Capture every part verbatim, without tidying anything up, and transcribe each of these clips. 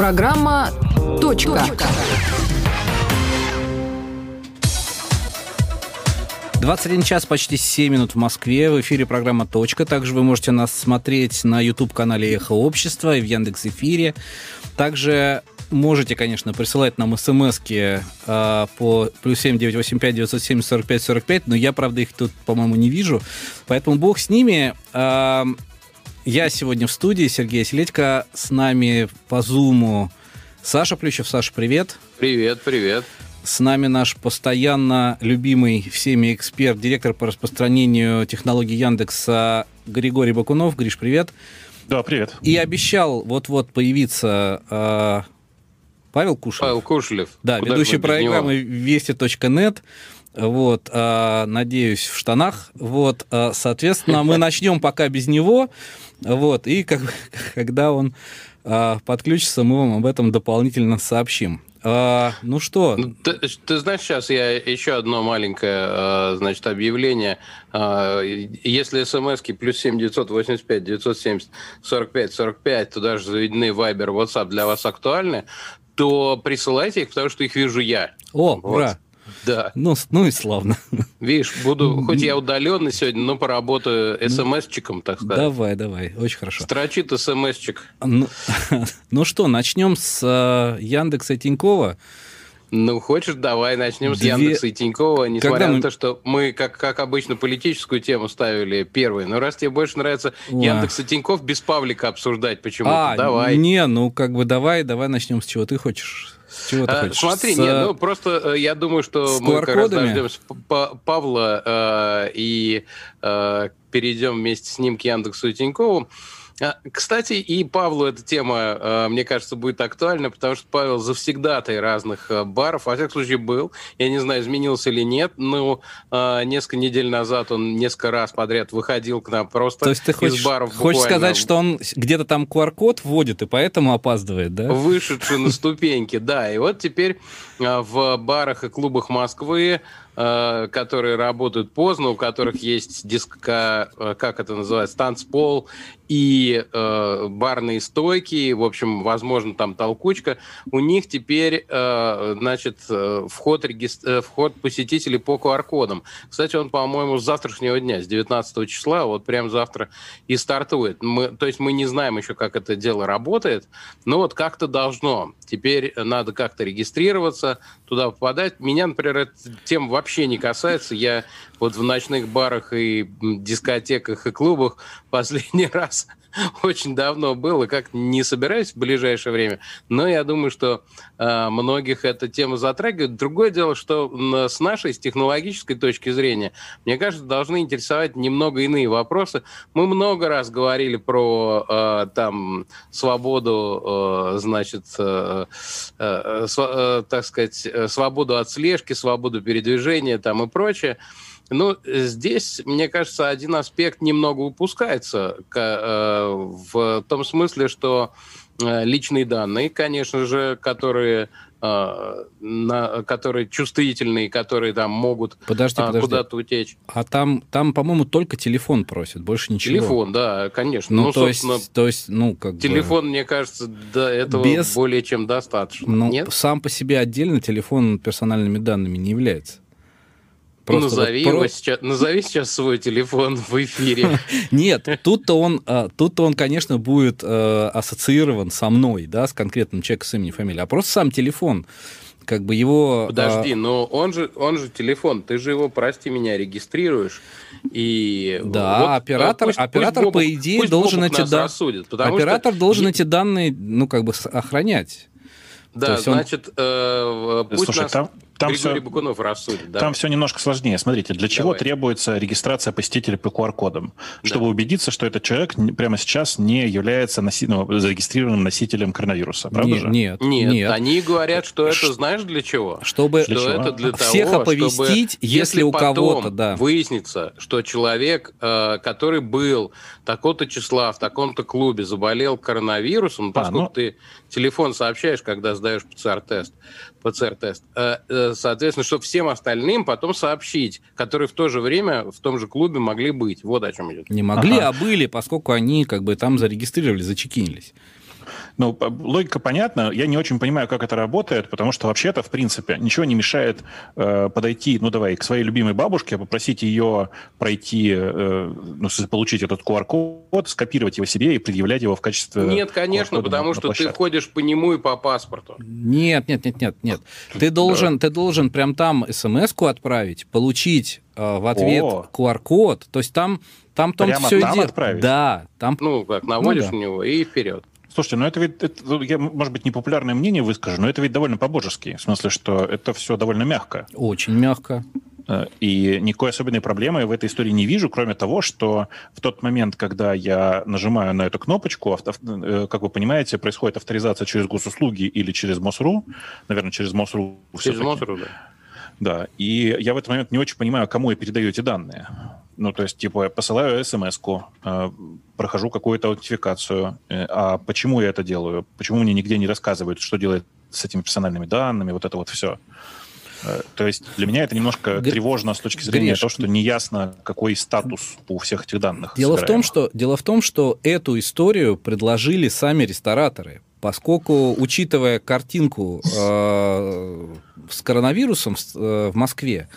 Программа «Точка». двадцать один час, почти семь минут в Москве. В эфире программа «Точка». Также вы можете нас смотреть на YouTube-канале «Эхо-общество» и в Яндекс.Эфире. Также можете, конечно, присылать нам смс-ки э, по плюс семь девятьсот восемьдесят пять девятьсот семь сорок пять сорок пять, но я, правда, их тут, по-моему, не вижу. Поэтому бог с ними. Э, я сегодня в студии, Сергей Оселедько, с нами по зуму Саша Плющев. Саша, привет. Привет, привет. С нами наш постоянно любимый всеми эксперт, директор по распространению технологий Яндекса Григорий Бакунов. Гриш, привет. Да, привет. И обещал вот-вот появиться э, Павел Кушлев. Павел Кушлев. Да, куда ведущий программы вести точка нет. Вот, э, надеюсь, в штанах. Вот, э, соответственно, мы начнем пока без него. Вот, и как, когда он э, подключится, мы вам об этом дополнительно сообщим. А, ну что? Ты, ты знаешь, сейчас я еще одно маленькое, значит, объявление. Если смски плюс семь девятьсот восемьдесят пять девятьсот семьдесят сорок пять сорок пять, туда же заведены Viber, WhatsApp, для вас актуальны, то присылайте их, потому что их вижу я. О, вот. Ура! Да. Ну, ну и славно. Видишь, буду, хоть я удаленный сегодня, но поработаю смс-чиком, так сказать. Давай, давай, очень хорошо. Строчит смс-чик. Ну, ну что, начнем с э, Яндекса и Тинькова. Ну, хочешь, давай начнем Две... с Яндекса и Тинькова, несмотря Когда мы... на то, что мы, как, как обычно, политическую тему ставили первой. Но раз тебе больше нравится Уа. Яндекс и Тиньков без Павлика обсуждать почему-то, а, давай. Не, ну как бы давай, давай начнем с чего ты хочешь. А, смотри, с... нет, ну просто я думаю, что мы как раз дождемся Павла э, и э, перейдем вместе с ним к Яндексу и Тинькову. Кстати, и Павлу эта тема, мне кажется, будет актуальна, потому что Павел завсегдатай разных баров, во всяком случае, был. Я не знаю, изменился или нет, но несколько недель назад он несколько раз подряд выходил к нам просто То есть ты из хочешь, баров. Буквально... Хочешь сказать, что он где-то там ку ар-код вводит и поэтому опаздывает, да? Вышедший на ступеньки, да. И вот теперь в барах и клубах Москвы, которые работают поздно, у которых есть диско, как это называется, танцпол и э, барные стойки, в общем, возможно, там толкучка, у них теперь, э, значит, вход, реги... вход посетителей по ку ар-кодам. Кстати, он, по-моему, с завтрашнего дня, с девятнадцатого числа, вот прям завтра и стартует. Мы, то есть мы не знаем еще, как это дело работает, но вот как-то должно. Теперь надо как-то регистрироваться, туда попадать. Меня, например, эта тема вообще вообще не касается. Я вот в ночных барах и дискотеках и клубах последний раз очень давно был, и как не собираюсь в ближайшее время, но я думаю, что э, многих эта тема затрагивает. Другое дело, что с нашей, с технологической точки зрения, мне кажется, должны интересовать немного иные вопросы. Мы много раз говорили про э, там, свободу, э, значит, э, э, э, так сказать, свободу от слежки, свободу передвижения там, и прочее. Ну, здесь, мне кажется, один аспект немного упускается, в том смысле, что личные данные, конечно же, которые, которые чувствительные, которые там могут подожди, подожди. куда-то утечь. А там, там, по-моему, только телефон просят, больше ничего. Телефон, да, конечно. Ну, ну то есть, то есть, ну, как телефон, бы... мне кажется, до этого без... более чем достаточно. Ну, нет? Сам по себе отдельно телефон персональными данными не является. Назови, вот, его про... сейчас, назови сейчас свой телефон в эфире. Нет, тут-то он, тут-то он, конечно, будет э, ассоциирован со мной, да, с конкретным человеком с именем и фамилией, а просто сам телефон, как бы его... Подожди, а... но он же, он же телефон, ты же его, прости меня, регистрируешь, и... Да, вот, оператор, пусть, оператор пусть Бобук, по идее, должен эти, да... рассудит, оператор что... должен эти данные, ну, как бы, охранять. Да, значит, он... э, пусть Слушай, нас... там... Там все, Бакунов рассудит, да. Там все немножко сложнее. Смотрите, для чего Давай. требуется регистрация посетителя по ку ар-кодам? Чтобы да. убедиться, что этот человек прямо сейчас не является носи... ну, зарегистрированным носителем коронавируса, правда нет, же? Нет, нет, нет. Они говорят, что Ш... это знаешь для чего? Чтобы для что чего? это для Всех того, оповестить, чтобы, если у кого-то да. выяснится, что человек, э, который был такого-то числа в таком-то клубе, заболел коронавирусом, поскольку а, ну... ты телефон сообщаешь, когда сдаешь ПЦР-тест, ПЦР-тест, э, э, соответственно, чтобы всем остальным потом сообщить, которые в то же время в том же клубе могли быть. Вот о чем идет. Не могли, ага. а были, поскольку они как бы там зарегистрировались, зачекинились. Ну, логика понятна. Я не очень понимаю, как это работает, потому что вообще-то, в принципе, ничего не мешает э, подойти, ну, давай, к своей любимой бабушке, попросить ее пройти, э, ну, получить этот ку ар код, скопировать его себе и предъявлять его в качестве... Нет, конечно, потому что ты ходишь по нему и по паспорту. Нет, нет, нет, нет, нет. Ты должен, да. ты должен прям там смс-ку отправить, получить э, в ответ О. ку ар код. То есть там, там, там все идет. Прямо там отправить? Да. Там... Ну, как, наводишь ну, да. на него и вперед. Слушайте, ну это ведь, это, я, может быть, непопулярное мнение выскажу, но это ведь довольно по-божески. В смысле, что это все довольно мягко. Очень мягко. И никакой особенной проблемы я в этой истории не вижу, кроме того, что в тот момент, когда я нажимаю на эту кнопочку, авто, как вы понимаете, происходит авторизация через госуслуги или через Мосру. Наверное, через Мосру. Через все-таки. Мосру, да. Да, и я в этот момент не очень понимаю, кому я передаю эти данные. Ну, то есть, типа, я посылаю смс-ку, э, прохожу какую-то аутентификацию. Э, а почему я это делаю? Почему мне нигде не рассказывают, что делать с этими персональными данными, вот это вот все. Э, то есть, для меня это немножко Гри... тревожно с точки зрения Гриш... того, что неясно, какой статус у всех этих данных. Дело в том, что, дело в том, что эту историю предложили сами рестораторы. Поскольку, учитывая картинку э, с коронавирусом э, в Москве,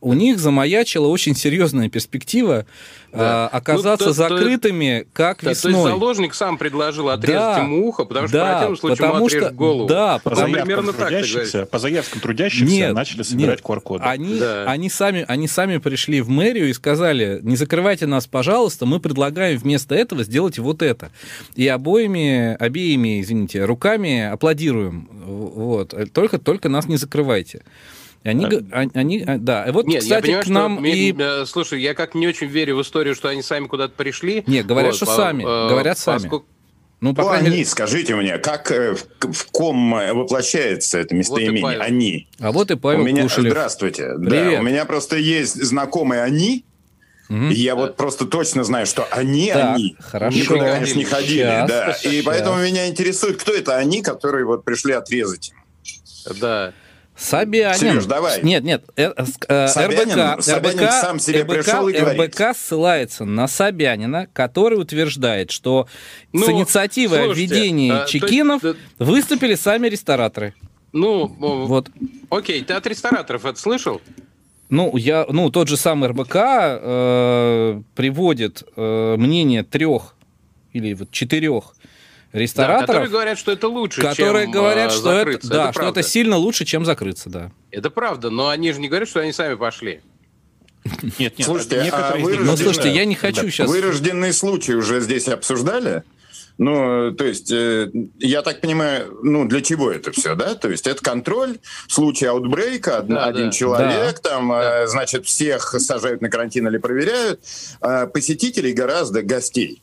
у них замаячила очень серьезная перспектива да. э, оказаться ну, то, закрытыми, то, как да, весной. То есть заложник сам предложил отрезать да, ему ухо, потому что да, в противном случае ему отрежут голову. Да, по, примерно так, так по заявкам трудящихся нет, начали собирать ку ар коды. Они, да. они, сами, они сами пришли в мэрию и сказали, не закрывайте нас, пожалуйста, мы предлагаем вместо этого сделать вот это. И обоими, обеими, извините, руками аплодируем. Вот. Только, только нас не закрывайте. Они, а, они, да. Вот, нет, кстати, я понимаю, к нам и... Мне, слушай, я как не очень верю в историю, что они сами куда-то пришли. Нет, говорят, вот, что по, сами. Э, говорят сами. Поскольку... Ну, по крайней... они, скажите мне, как в ком воплощается это местоимение вот «они». А вот и Павел у меня... Кушлев. Здравствуйте. Привет. Да, у меня просто есть знакомые «они». Mm-hmm. И я вот просто точно знаю, что они, так, они хорошо. Никуда, конечно, не ходили. Сейчас, да. сейчас. И поэтому меня интересует, кто это они, которые вот пришли отрезать. Да. Собянин. Сереж, давай. Нет, нет. Собянин, РБК, Собянин РБК, сам себе РБК, пришел и говорит. РБК ссылается на Собянина, который утверждает, что ну, с инициативой о введении а, чекинов есть, выступили сами рестораторы. Ну, вот. Окей, ты от рестораторов это слышал? Ну, я, ну тот же самый РБК э, приводит э, мнение трех или вот четырех рестораторов, да, которые говорят, что это лучше, которые чем говорят, что закрыться. Это, да, это что правда. Это сильно лучше, чем закрыться, да. Это правда, но они же не говорят, что они сами пошли. Нет, нет. Слушайте, а вырожденный... Ну, слушайте, я не хочу да. сейчас... Вырожденный случай уже здесь обсуждали? Ну, то есть, э, я так понимаю, ну, для чего это все, да? То есть, это контроль, случай аутбрейка, да, один да, человек, да, там, да. Э, значит, всех сажают на карантин или проверяют, э, посетителей гораздо, гостей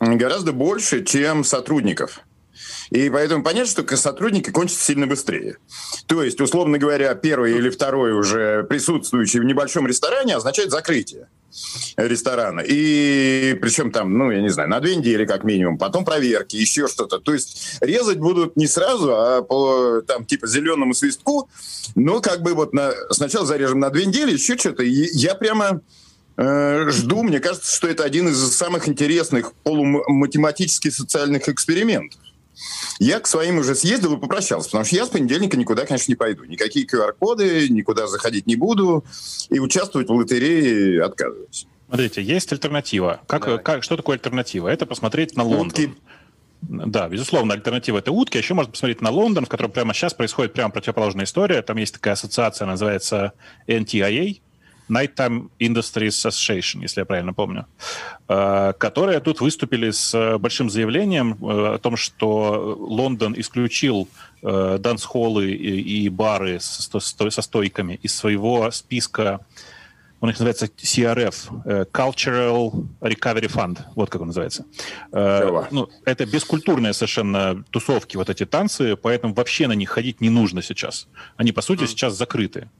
гораздо больше, чем сотрудников. И поэтому понятно, что сотрудники кончатся сильно быстрее. То есть, условно говоря, первый или второй уже присутствующий в небольшом ресторане означает закрытие ресторана. И причем там, ну, я не знаю, на две недели как минимум, потом проверки, еще что-то. То есть резать будут не сразу, а по там типа зеленому свистку, но как бы вот на... сначала зарежем на две недели, еще что-то. И я прямо... жду. Мне кажется, что это один из самых интересных полуматематических социальных экспериментов. Я к своим уже съездил и попрощался, потому что я с понедельника никуда, конечно, не пойду. Никакие ку ар коды, никуда заходить не буду, и участвовать в лотерее отказываюсь. Смотрите, есть альтернатива. Как, как, что такое альтернатива? Это посмотреть на Лондон. Да, безусловно, альтернатива – это утки. Еще можно посмотреть на Лондон, в котором прямо сейчас происходит прямо противоположная история. Там есть такая ассоциация, она называется эн ти ай эй. Nighttime Industries Association, если я правильно помню, которые тут выступили с большим заявлением о том, что Лондон исключил данс-холлы и бары со стойками из своего списка, он их называется си ар эф, Cultural Recovery Fund, вот как он называется. Ну, это бескультурные совершенно тусовки, вот эти танцы, поэтому вообще на них ходить не нужно сейчас. Они, по сути, mm. сейчас закрыты.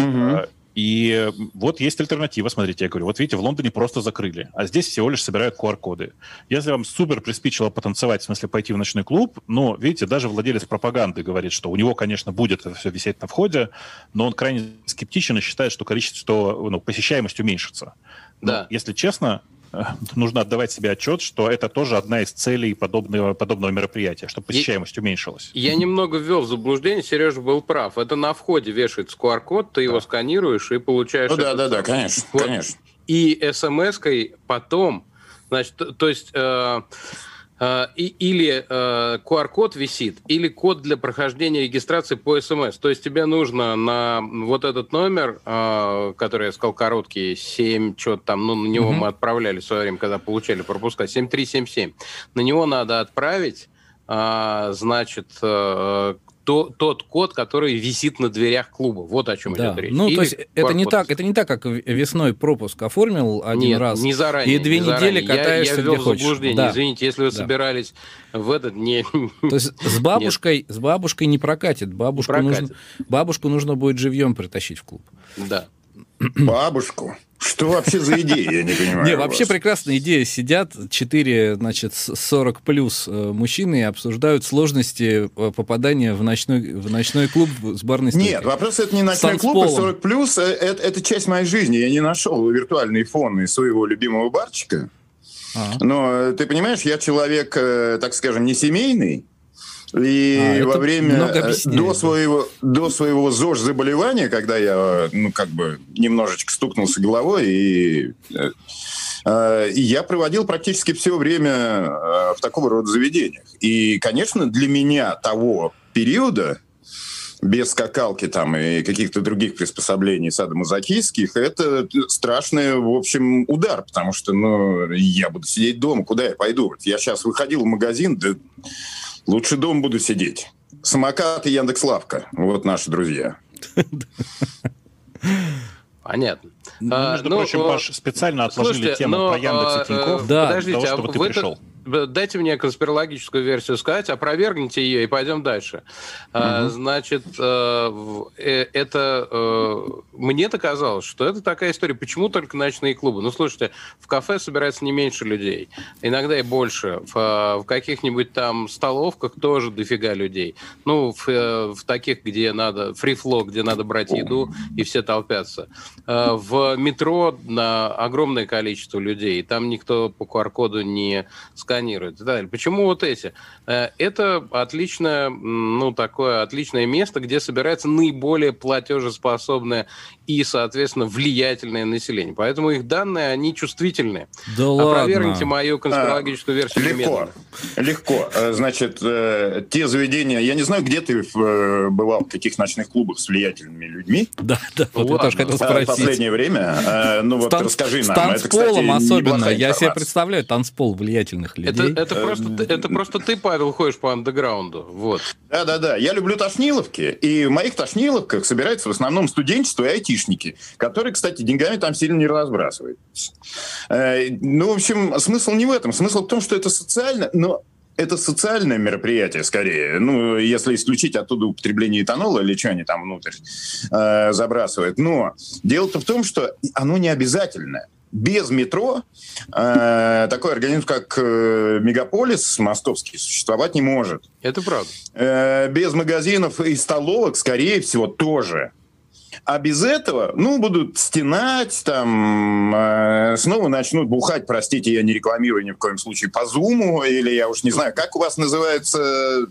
Mm-hmm. И вот есть альтернатива, смотрите, я говорю, вот видите, в Лондоне просто закрыли, а здесь всего лишь собирают ку ар коды. Если вам супер приспичило потанцевать, в смысле пойти в ночной клуб, ну, видите, даже владелец пропаганды говорит, что у него, конечно, будет это все висеть на входе, но он крайне скептичен и считает, что количество, ну, посещаемость уменьшится. Да. Но, если честно, нужно отдавать себе отчет, что это тоже одна из целей подобного, подобного мероприятия, чтобы посещаемость я, уменьшилась. Я немного ввел в заблуждение, Сережа был прав. Это на входе вешается ку ар код, ты да. его сканируешь и получаешь... Ну да, да, да, конечно, вот. Конечно. И смс-кой потом, значит, то есть... Э- Uh, и, или uh, ку ар код висит, или код для прохождения регистрации по эс эм эс. То есть тебе нужно на вот этот номер, uh, который я сказал короткий, семь, что-то там, ну, на него mm-hmm. мы отправляли в свое время, когда получали пропуска, семь три семь семь. На него надо отправить, uh, значит, uh, то, тот код, который висит на дверях клуба. Вот о чем да. идет речь. Ну, или то есть это не, так, это не так, как весной пропуск оформил один Нет, раз. Не заранее, и две не недели заранее. Катаешься, я, я где хочешь. Я ввел заблуждение. Да. Извините, если вы да. собирались в этот... Не... То есть с бабушкой, с бабушкой не прокатит. Бабушку, не прокатит. Нужно, бабушку нужно будет живьем притащить в клуб. Да. Бабушку? Что вообще за идея, я не понимаю. Не, вообще прекрасная идея. Сидят четыре, значит, сорок плюс мужчины и обсуждают сложности попадания в ночной, в ночной клуб с барной стойкой. Нет, вопрос это не ночной клуб, а сорок плюс. Это, это часть моей жизни. Я не нашел виртуальные фоны своего любимого барчика. А-а-а. Но ты понимаешь, я человек, так скажем, не семейный. И а, во время до своего, до своего ЗОЖ заболевания, когда я, ну, как бы немножечко стукнулся головой, и, э, и я проводил практически все время в такого рода заведениях. И, конечно, для меня того периода, без скакалки там и каких-то других приспособлений садомазохистских, это страшный, в общем, удар, потому что, ну, я буду сидеть дома, куда я пойду? Я сейчас выходил в магазин, да... Лучше дома буду сидеть. Самокат и Яндекс.Лавка. Вот наши друзья. Понятно. Ну, между ну, прочим, ну, Паш, специально отложили слушайте, тему но, про Яндекс и Тинькофф да, для того, чтобы а ты пришел. Это, дайте мне конспирологическую версию сказать, опровергните ее и пойдем дальше. Угу. А, значит, это... Мне-то казалось, что это такая история. Почему только ночные клубы? Ну, слушайте, в кафе собирается не меньше людей. Иногда и больше. В, в каких-нибудь там столовках тоже дофига людей. Ну, в, в таких, где надо... Фрифло, где надо брать еду, и все толпятся. В метро на огромное количество людей. Там никто по ку ар коду не сканирует. Почему вот эти? Это отличное, ну, такое отличное место, где собирается наиболее платежеспособное и, соответственно, влиятельное население. Поэтому их данные, они чувствительны. Да Опровергните ладно. мою конспирологическую а, версию. Легко. Легко. Значит, те заведения... Я не знаю, где ты бывал, в каких ночных клубах с влиятельными людьми. Да, да. Вот я тоже хотел спросить. В последнее время. Ну, вот расскажи нам. С танцполом особенно. Я себе представляю танцпол влиятельных людей. Это просто ты, Павел, ходишь по андеграунду. Да-да-да. Я люблю тошниловки. И в моих тошниловках собирается в основном студенчество и айтишники, которые, кстати, деньгами там сильно не разбрасываются. Ну, в общем, смысл не в этом. Смысл в том, что это социально, но это социальное мероприятие скорее. Ну, если исключить оттуда употребление этанола или что они там внутрь э, забрасывают. Но дело-то в том, что оно не обязательное. Без метро э, такой организм, как э, мегаполис московский, существовать не может. Это правда. Э, без магазинов и столовок, скорее всего, тоже. А без этого, ну, будут стенать, там, э, снова начнут бухать, простите, я не рекламирую ни в коем случае, по Зуму, или я уж не знаю, как у вас называется,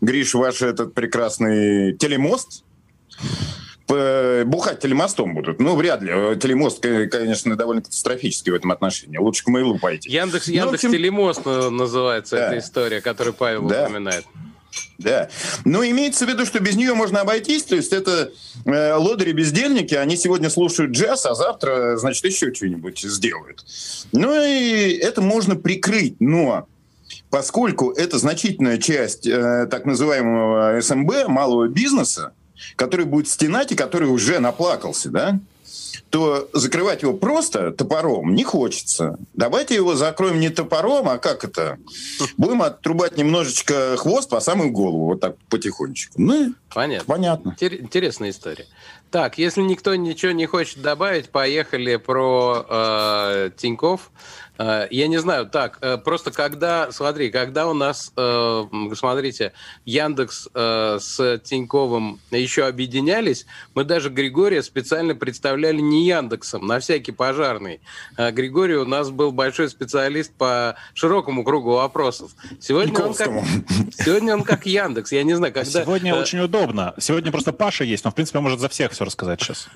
Гриш, ваш этот прекрасный телемост? Бухать телемостом будут. Ну, вряд ли. Телемост, конечно, довольно катастрофический в этом отношении. Лучше к Mail пойти. Яндекс, Яндекс ну, общем... Телемост называется да. эта история, которую Павел да. упоминает. Да. Но имеется в виду, что без нее можно обойтись. То есть это э, лодыри-бездельники, они сегодня слушают джаз, а завтра, значит, еще что-нибудь сделают. Ну и это можно прикрыть. Но поскольку это значительная часть э, так называемого эс эм бэ, малого бизнеса, который будет стенать и который уже наплакался, да, то закрывать его просто топором не хочется. Давайте его закроем не топором, а как это? Будем отрубать немножечко хвост по самую голову, вот так потихонечку. Ну, понятно. Понятно. Интересная история. Так, если никто ничего не хочет добавить, поехали про э, Тинькофф. Э, я не знаю, так, э, просто когда, смотри, когда у нас, э, смотрите, Яндекс э, с Тиньковым еще объединялись, мы даже Григория специально представляли не Яндексом, на всякий пожарный. Э, Григорий у нас был большой специалист по широкому кругу вопросов. Сегодня он как, сегодня он как Яндекс, я не знаю, когда... Сегодня э, очень удобно. Сегодня просто Паша есть, но, в принципе, он может за всех все рассказать сейчас.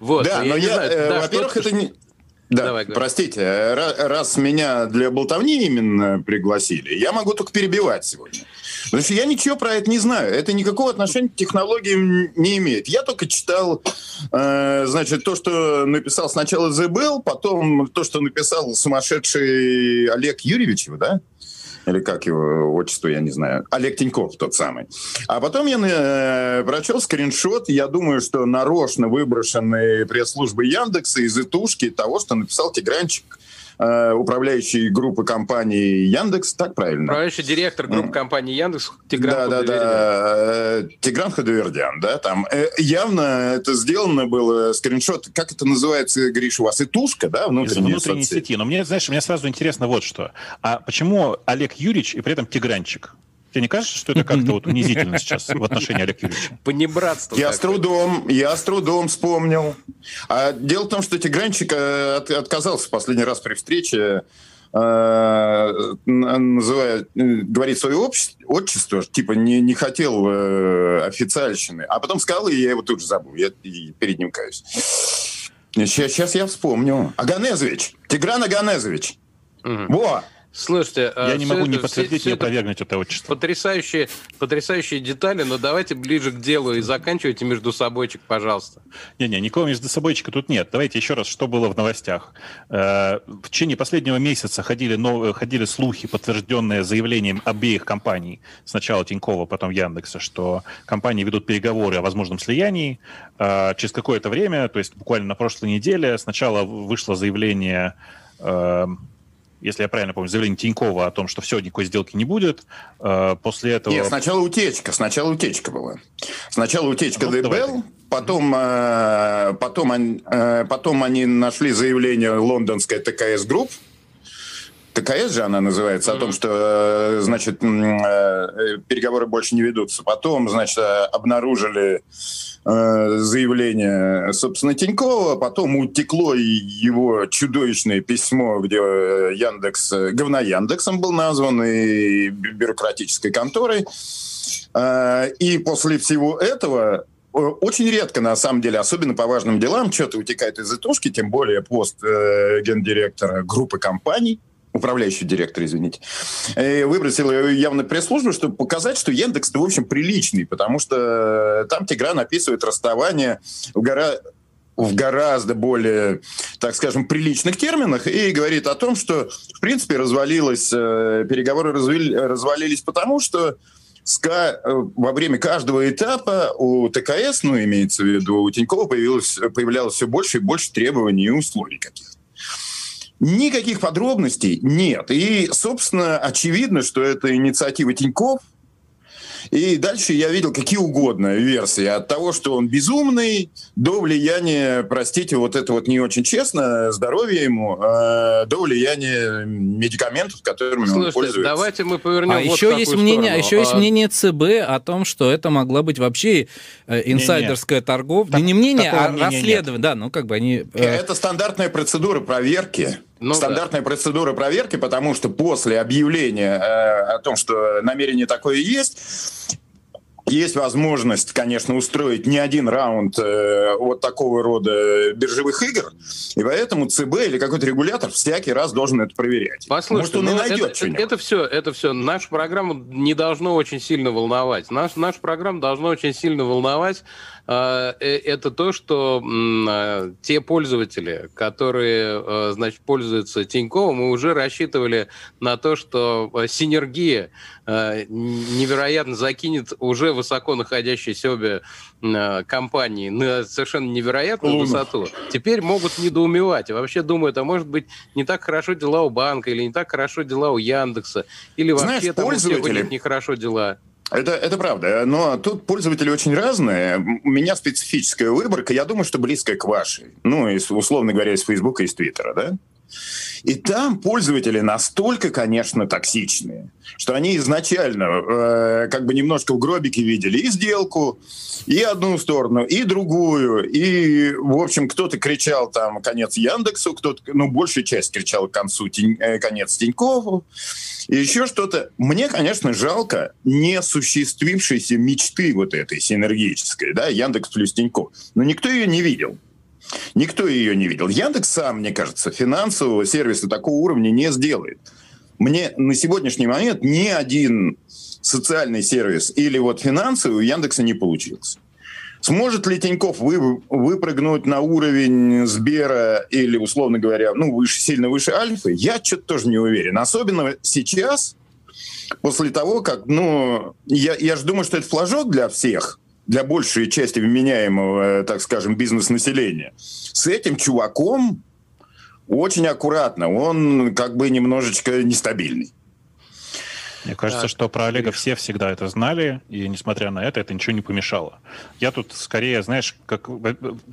Вот, да, я но не я, знаю, э, да, во-первых, это не... Да, давай, простите, раз, раз меня для болтовни именно пригласили, я могу только перебивать сегодня. Потому что я ничего про это не знаю. Это никакого отношения к технологиям не имеет. Я только читал, э, значит, то, что написал сначала Зебел, потом то, что написал сумасшедший Олег Юрьевич, да? Или как его отчество, я не знаю. Олег Тиньков тот самый. А потом я э, прочел скриншот, я думаю, что нарочно выброшенные пресс-службы Яндекса из ИТушки того, что написал Тигранчик, э, управляющий группы компании Яндекс, так правильно? Управляющий директор группы mm. компании Яндекс Тигран Худавердян. Да-да-да, Тигран Худавердян, да, там. Э, явно это сделано было, скриншот, как это называется, Гриш, у вас ИТушка, да, внутренняя, внутренней соцсети? Сети. Но мне, знаешь, мне сразу интересно вот что. А почему Олег Юрьевич и при этом Тигранчик? Тебе не кажется, что это как-то вот унизительно сейчас в отношении Олега Юрьевича? Понебратство. Я с трудом, я с трудом вспомнил. А дело в том, что Тигранчик отказался в последний раз при встрече, называя, говорить свое отчество, типа не, не хотел официальщины. А потом сказал, и я его тут же забыл. Я перед ним каюсь. Сейчас, сейчас я вспомню. Аганезович. Тигран Аганезович. Угу. Во! Слушайте, я не могу это, не подтвердить, все, не опровергнуть это отчество. Потрясающие, потрясающие детали, но давайте ближе к делу и заканчивайте между собойчик, пожалуйста. Не-не, никакого между собойчика тут нет. Давайте еще раз, что было в новостях. В течение последнего месяца ходили, но, ходили слухи, подтвержденные заявлением обеих компаний, сначала Тинькова, потом Яндекса, что компании ведут переговоры о возможном слиянии. Через какое-то время, то есть буквально на прошлой неделе, сначала вышло заявление... Если я правильно помню, заявление Тинькова о том, что все, никакой сделки не будет. После этого... Нет, сначала утечка. Сначала утечка была. Сначала утечка ну, ДБЛ, потом, э, потом, э, потом они нашли заявление лондонской ТКС Групп. ТКС же она называется, mm-hmm. о том, что, значит, переговоры больше не ведутся. Потом, значит, обнаружили заявление, собственно, Тинькова, потом утекло его чудовищное письмо, где Яндекс, говна Яндексом был назван, и бюрократической конторой. И после всего этого... Очень редко, на самом деле, особенно по важным делам, что-то утекает из ИТушки, тем более пост э, гендиректора группы компаний, управляющий директор, извините, э, выбросил явно пресс-службу, чтобы показать, что Яндекс-то, в общем, приличный, потому что там Тигран описывает расставание в, гора... в гораздо более, так скажем, приличных терминах и говорит о том, что, в принципе, развалилось, э, переговоры развали... развалились потому, что во время каждого этапа у ТКС, ну, имеется в виду, у Тинькова появилось, появлялось все больше и больше требований и условий каких-то. Никаких подробностей нет. И, собственно, очевидно, что это инициатива Тинькова. И дальше я видел какие угодно версии. От того, что он безумный, до влияния, простите, вот это вот не очень честно, здоровье ему, э, до влияния медикаментов, которыми Слушайте, он пользуется. Давайте мы повернем а вот еще есть мнение, еще а... есть мнение ЦБ о том, что это могла быть вообще инсайдерская не, торговля. Так, не мнение, а расследование. Да, ну, как бы они... э... Это стандартная процедура проверки. Ну, Стандартная да. процедура проверки, потому что после объявления э, о том, что намерение такое есть, есть возможность, конечно, устроить не один раунд э, вот такого рода биржевых игр, и поэтому ЦБ или какой-то регулятор всякий раз должен это проверять. Послушайте, Может, он ну, и найдет что-нибудь. Это, это, все, это все, нашу программу не должно очень сильно волновать. Наш, нашу программу должно очень сильно волновать это то, что те пользователи, которые, значит, пользуются Тиньковым, мы уже рассчитывали на то, что синергия невероятно закинет уже высоко находящиеся обе компании на совершенно невероятную Луна. высоту. Теперь могут недоумевать. И вообще думают, а может быть, не так хорошо дела у банка, или не так хорошо дела у Яндекса, или вообще Знаешь, там пользователи... у всех у них нехорошо дела. Это, это правда, но тут пользователи очень разные. У меня специфическая выборка, я думаю, что близкая к вашей. Ну, из, условно говоря, из Фейсбука и из Твиттера, да? И там пользователи настолько, конечно, токсичные, что они изначально э, как бы немножко в гробике видели и сделку, и одну сторону, и другую. И, в общем, кто-то кричал там конец Яндексу, кто-то, ну, большая часть кричала к концу тень, э, конец Тинькову, и еще что-то. Мне, конечно, жалко неосуществившейся мечты вот этой синергической, да, Яндекс плюс Тинькофф. Но никто ее не видел. Никто ее не видел. Яндекс сам, мне кажется, финансового сервиса такого уровня не сделает. Мне на сегодняшний момент ни один социальный сервис или вот финансовый у Яндекса не получился. Сможет ли Тинькофф выпрыгнуть на уровень Сбера или, условно говоря, ну, выше, сильно выше Альфы? Я что-то тоже не уверен. Особенно сейчас, после того, как... Ну, я, я же думаю, что это флажок для всех, для большей части вменяемого, так скажем, бизнес-населения. С этим чуваком очень аккуратно. Он как бы немножечко нестабильный. Мне кажется, так, что про Олега все всегда это знали, и, несмотря на это, это ничего не помешало. Я тут скорее, знаешь, как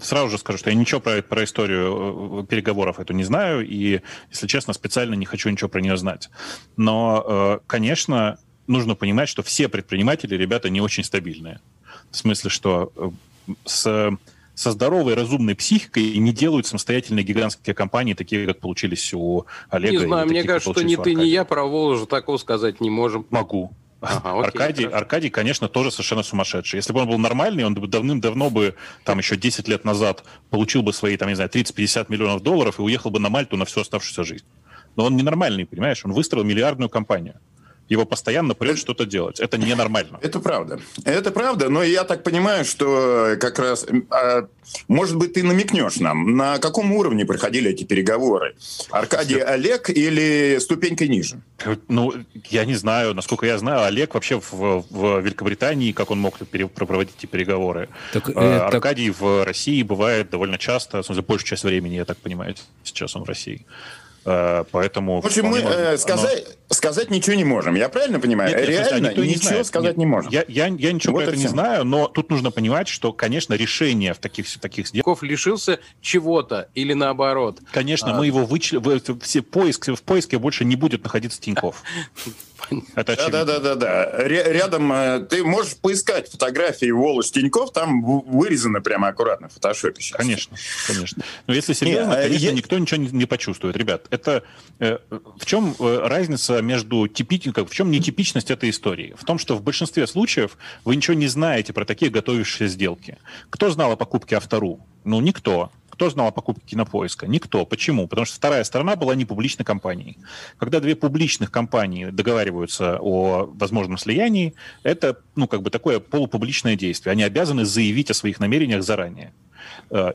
сразу же скажу, что я ничего про, про историю переговоров эту не знаю, и, если честно, специально не хочу ничего про нее знать. Но, конечно, нужно понимать, что все предприниматели, ребята, не очень стабильные. В смысле, что с, со здоровой, разумной психикой не делают самостоятельные гигантские компании, такие, как получились у Олега. Не знаю, мне кажется, что ни ты, ни я про Волжу такого сказать не можем. Могу. Ага, окей, Аркадий, Аркадий, конечно, тоже совершенно сумасшедший. Если бы он был нормальный, он давным-давно бы, там еще десять лет назад, получил бы свои, там, не знаю, тридцать-пятьдесят миллионов долларов и уехал бы на Мальту на всю оставшуюся жизнь. Но он ненормальный, понимаешь? Он выстроил миллиардную компанию. Его постоянно прет что-то делать. Это ненормально. Это правда. Это правда, но я так понимаю, что как раз... Может быть, ты намекнешь нам, на каком уровне проходили эти переговоры? Аркадий, Олег или ступенькой ниже? Ну, я не знаю. Насколько я знаю, Олег вообще в, в Великобритании, как он мог пере- проводить эти переговоры. Так, э, Аркадий так... в России бывает довольно часто, в смысле, большую часть времени, я так понимаю, сейчас он в России. Поэтому... В общем, мы э, сказать, оно... сказать ничего не можем. Я правильно понимаю? Нет, Реально нет, ничего знает. сказать нет, не можем. Я, я, я ничего вот про это не знаю, но тут нужно понимать, что, конечно, решение в таких таких сделках... лишился чего-то или наоборот. Конечно, а... мы его вычли... Все поиск... В поиске больше не будет находиться Тинькофф. Да-да-да. Рядом ты можешь поискать фотографии Волос Тинькофф, там вырезано прямо аккуратно в фотошопе. Конечно, конечно. Но если серьезно, конечно, никто ничего не почувствует. Ребят, это э, в чем э, разница между типичностью, как, в чем нетипичность этой истории? В том, что в большинстве случаев вы ничего не знаете про такие готовящиеся сделки. Кто знал о покупке Автору? Ну, никто. Кто знал о покупке Кинопоиска? Никто. Почему? Потому что вторая сторона была не публичной компанией. Когда две публичных компании договариваются о возможном слиянии, это, ну, как бы такое полупубличное действие. Они обязаны заявить о своих намерениях заранее.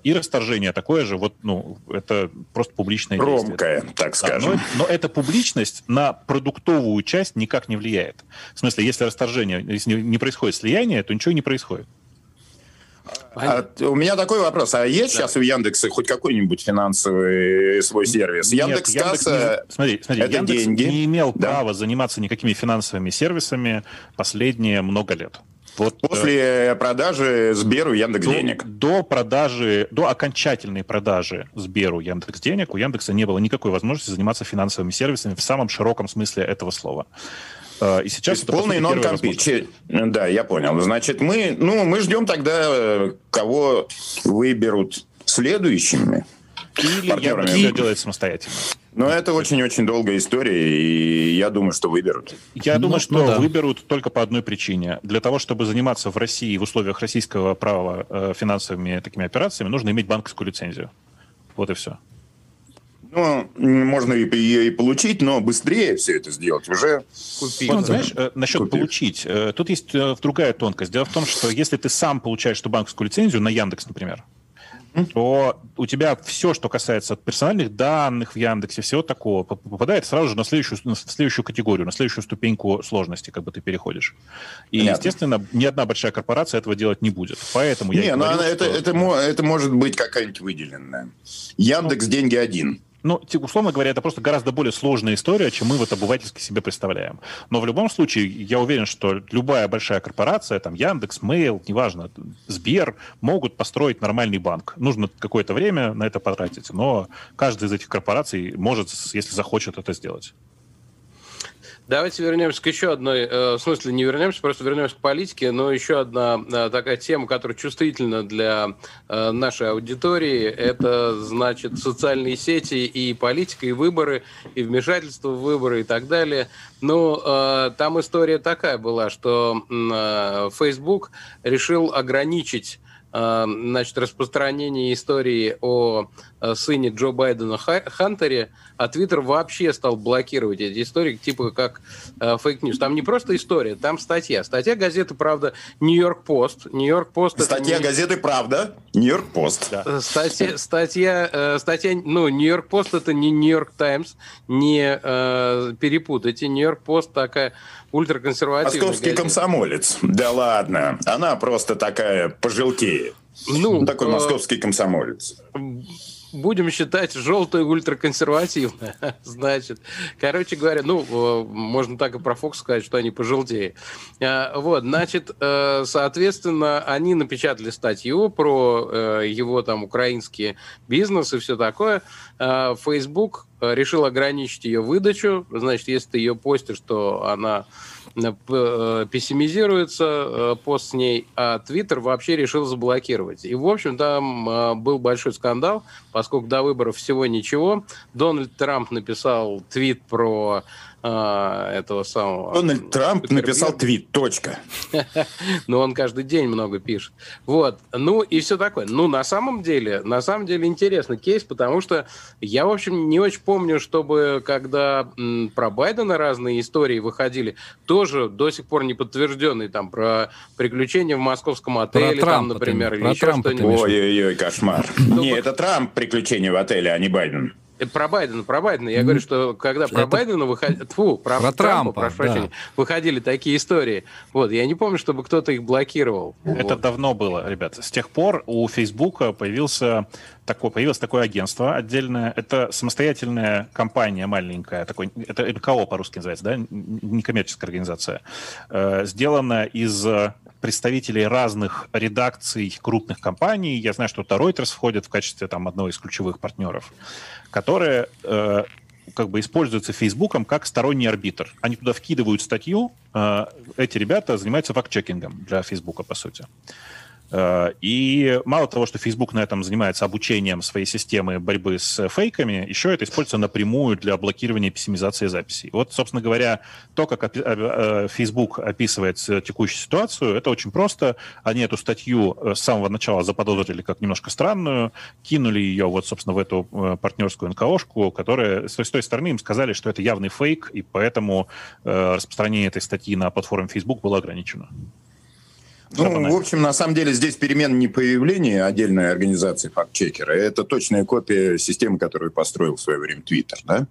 И расторжение такое же, вот, ну, это просто публичное действие. Громкое, так скажем. Да, но, но эта публичность на продуктовую часть никак не влияет. В смысле, если расторжение, если не происходит слияние, то ничего не происходит. А, у меня такой вопрос. А есть да. сейчас у Яндекса хоть какой-нибудь финансовый свой сервис? Нет, Яндекс.Касса Яндекс не... смотри, смотри, это Яндекс деньги. не имел да. права заниматься никакими финансовыми сервисами последние много лет. Вот, после э, продажи Сберу Яндекс.Денег. До, до продажи, до окончательной продажи Сберу Яндекс.Денег у Яндекса не было никакой возможности заниматься финансовыми сервисами в самом широком смысле этого слова. И сейчас это полный нон-компит. Да, я понял. Значит, мы, ну, мы ждем тогда, кого выберут следующими. Или партнерами. Яндекс все делает самостоятельно. Но это очень-очень долгая история, и я думаю, что выберут. Я ну, думаю, что ну, да. выберут только по одной причине. Для того, чтобы заниматься в России, в условиях российского права э, финансовыми такими операциями, нужно иметь банковскую лицензию. Вот и все. Ну, можно ее и получить, но быстрее все это сделать уже. Купить. Ну, знаешь, насчет Купить. получить. Тут есть другая тонкость. Дело в том, что если ты сам получаешь эту банковскую лицензию на Яндекс, например, то у тебя все, что касается персональных данных в Яндексе, всего такого, попадает сразу же на следующую, на следующую категорию, на следующую ступеньку сложности, как бы ты переходишь. И, Понятно. естественно, ни одна большая корпорация этого делать не будет. Поэтому я не, не говорю, но она, что... это, это, это может быть какая-нибудь выделенная. Яндекс.Деньги один. Ну, условно говоря, это просто гораздо более сложная история, чем мы вот обывательски себе представляем. Но в любом случае, я уверен, что любая большая корпорация, там Яндекс, Mail, неважно, Сбер, могут построить нормальный банк. Нужно какое-то время на это потратить, но каждая из этих корпораций может, если захочет, это сделать. Давайте вернемся к еще одной, в смысле не вернемся, просто вернемся к политике, но еще одна такая тема, которая чувствительна для нашей аудитории, это, значит, социальные сети и политика, и выборы, и вмешательство в выборы и так далее. Ну, там история такая была, что Facebook решил ограничить, значит, распространение истории о сыне Джо Байдена Хантере, а Twitter вообще стал блокировать эти истории, типа как фейк-ньюс. Там не просто история, там статья. Статья газеты «Правда», Нью-Йорк Пост. Нью-Йорк Пост. Статья не... газеты «Правда», Нью-Йорк Пост. Да. Статья, статья, статья, ну, Нью-Йорк Пост — это не Нью-Йорк Таймс, не э, перепутайте. Нью-Йорк Пост такая ультраконсервативная. Московский газета. Комсомолец. Да ладно, она просто такая пожелтее. Ну, ну такой э... московский комсомолец. Будем считать желтую ультраконсервативную, значит. Короче говоря, ну, можно так и про Фокс сказать, что они пожелтее. Вот, значит, соответственно, они напечатали статью про его там украинский бизнес и все такое. Facebook решил ограничить ее выдачу. Значит, если ты ее постишь, то она пессимизируется, пост с ней, а Twitter вообще решил заблокировать. И, в общем, там был большой скандал, поскольку до выборов всего ничего. Дональд Трамп написал твит про а, этого самого... Дональд Трамп написал твит, точка. Ну, он каждый день много пишет. Вот. Ну, и все такое. Ну, на самом деле, на самом деле интересный кейс, потому что я, в общем, не очень помню, чтобы когда м, про Байдена разные истории выходили, тоже до сих пор не подтвержденные, там, про приключения в московском отеле, про там, Трампа, например, или еще Трампа, что-нибудь. Ой-ой-ой, кошмар. Не, это Трамп приключения в отеле, а не Байден. Про Байдена, про Байдена. Я mm. говорю, что когда про это... Байдена выходили... Тьфу, про, про Трампа, Трампа прошу прощения, да. Выходили такие истории. Вот, я не помню, чтобы кто-то их блокировал. Это вот. Давно было, ребята. С тех пор у Фейсбука появился... Такое, появилось такое агентство отдельное. Это самостоятельная компания маленькая. Такой, это эн ка о по-русски называется, да? Некоммерческая организация. Э, сделана из представителей разных редакций крупных компаний. Я знаю, что Reuters входит в качестве там, одного из ключевых партнеров, которые э, как бы используются Фейсбуком как сторонний арбитр. Они туда вкидывают статью. Э, эти ребята занимаются факт-чекингом для Фейсбука, по сути. И мало того, что Facebook на этом занимается обучением своей системы борьбы с фейками, еще это используется напрямую для блокирования и пессимизации записей. Вот, собственно говоря, то, как Facebook описывает текущую ситуацию, это очень просто. Они эту статью с самого начала заподозрили как немножко странную, кинули ее вот, собственно, в эту партнерскую эн ка о-шку, которая, с той стороны им сказали, что это явный фейк, и поэтому распространение этой статьи на платформе Facebook было ограничено. Ну, в общем, на самом деле здесь перемен не появление отдельной организации фактчекера. Это точная копия системы, которую построил в свое время Twitter, да?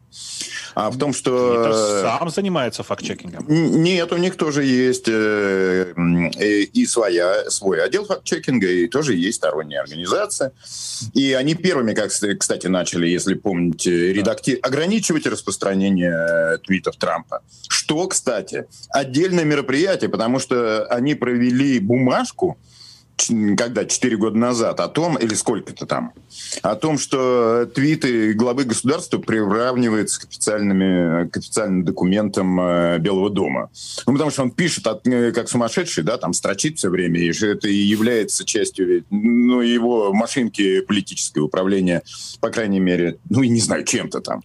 А в том, что... Twitter сам занимается фактчекингом. Нет, у них тоже есть и своя, свой отдел фактчекинга, и тоже есть сторонняя организация. И они первыми, как, кстати, начали, если помните, редакти... ограничивать распространение твитов Трампа. Что, кстати, отдельное мероприятие, потому что они провели бумажку, когда четыре года назад, о том, или сколько-то там, о том, что твиты главы государства приравниваются к, к официальным документам Белого дома. Ну, потому что он пишет от, как сумасшедший, да, там строчит все время, и это и является частью, ну, его машинки политического управления, по крайней мере, ну, и не знаю, чем-то там.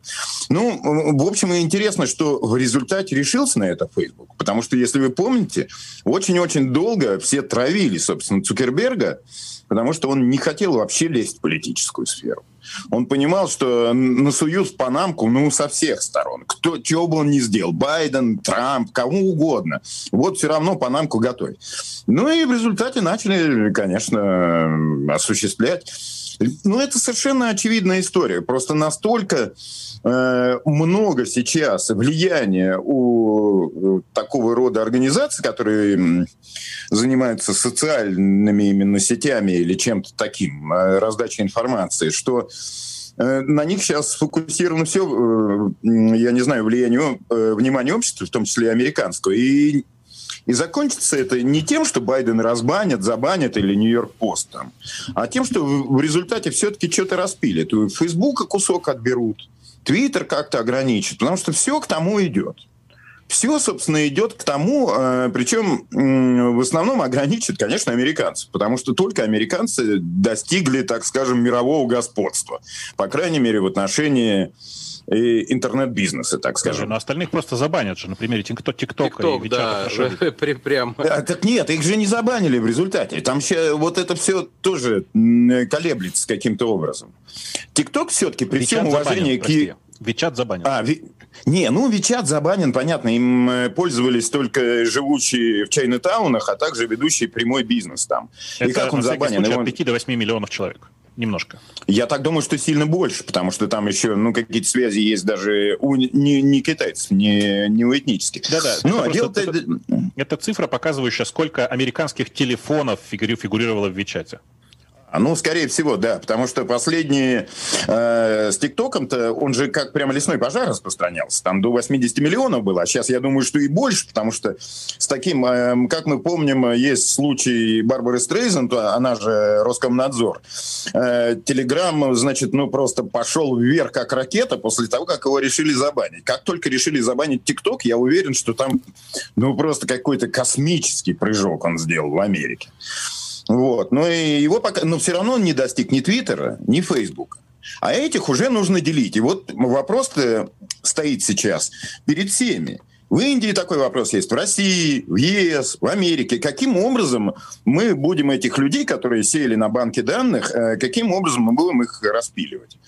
Ну, в общем, интересно, что в результате решился на это Facebook, потому что, если вы помните, очень-очень долго все травили, собственно, Цукерберга, Цукерберга, потому что он не хотел вообще лезть в политическую сферу. Он понимал, что насуют панамку, ну, со всех сторон. Кто, чего бы он ни сделал, Байден, Трамп, кому угодно. Вот все равно панамку готовь. Ну и в результате начали, конечно, осуществлять. Ну, это совершенно очевидная история. Просто настолько э, много сейчас влияния у такого рода организаций, которые занимаются социальными именно сетями или чем-то таким, э, раздачей информации, что на них сейчас сфокусировано все, я не знаю, влияние, внимание общества, в том числе и американского. И, и закончится это не тем, что Байден разбанят, забанят или Нью-Йорк Пост, там, а тем, что в результате все-таки что-то распилят. Фейсбука кусок отберут, Твиттер как-то ограничат, потому что все к тому идет. Все, собственно, идет к тому, причем в основном ограничит, конечно, американцев, потому что только американцы достигли, так скажем, мирового господства, по крайней мере, в отношении интернет-бизнеса, так скажем. Но остальных просто забанят же, на примере TikTok, TikTok и WeChat. Да, прям. Так нет, их же не забанили в результате. Там все, вот это все тоже колеблется каким-то образом. TikTok все-таки при всем уважении к... WeChat забанен. А, ви... Не, ну WeChat забанен, понятно, им пользовались только живущие в чайнатаунах, а также ведущие прямой бизнес там. Это, и как он забанен? Случай, он... от пяти до восьми миллионов человек. Немножко. Я так думаю, что сильно больше, потому что там еще ну, какие-то связи есть даже у не, не китайцев, не, не у этнических. Да-да. Ну, а дело-то... это, это цифра, показывающая, сколько американских телефонов фигури... фигурировало в WeChat. Ну, скорее всего, да, потому что последние э, с ТикТоком-то, он же как прям лесной пожар распространялся, там до восьмидесяти миллионов было, а сейчас, я думаю, что и больше, потому что с таким, э, как мы помним, есть случай Барбары Стрейзанд, она же Роскомнадзор, э, Телеграм, значит, ну, просто пошел вверх как ракета после того, как его решили забанить. Как только решили забанить ТикТок, я уверен, что там, ну, просто какой-то космический прыжок он сделал в Америке. Вот. Но, и его пока... Но все равно он не достиг ни Твиттера, ни Фейсбука. А этих уже нужно делить. И вот вопрос стоит сейчас перед всеми. В Индии такой вопрос есть, в России, в ЕС, в Америке. Каким образом мы будем этих людей, которые сели на банки данных, каким образом мы будем их распиливать?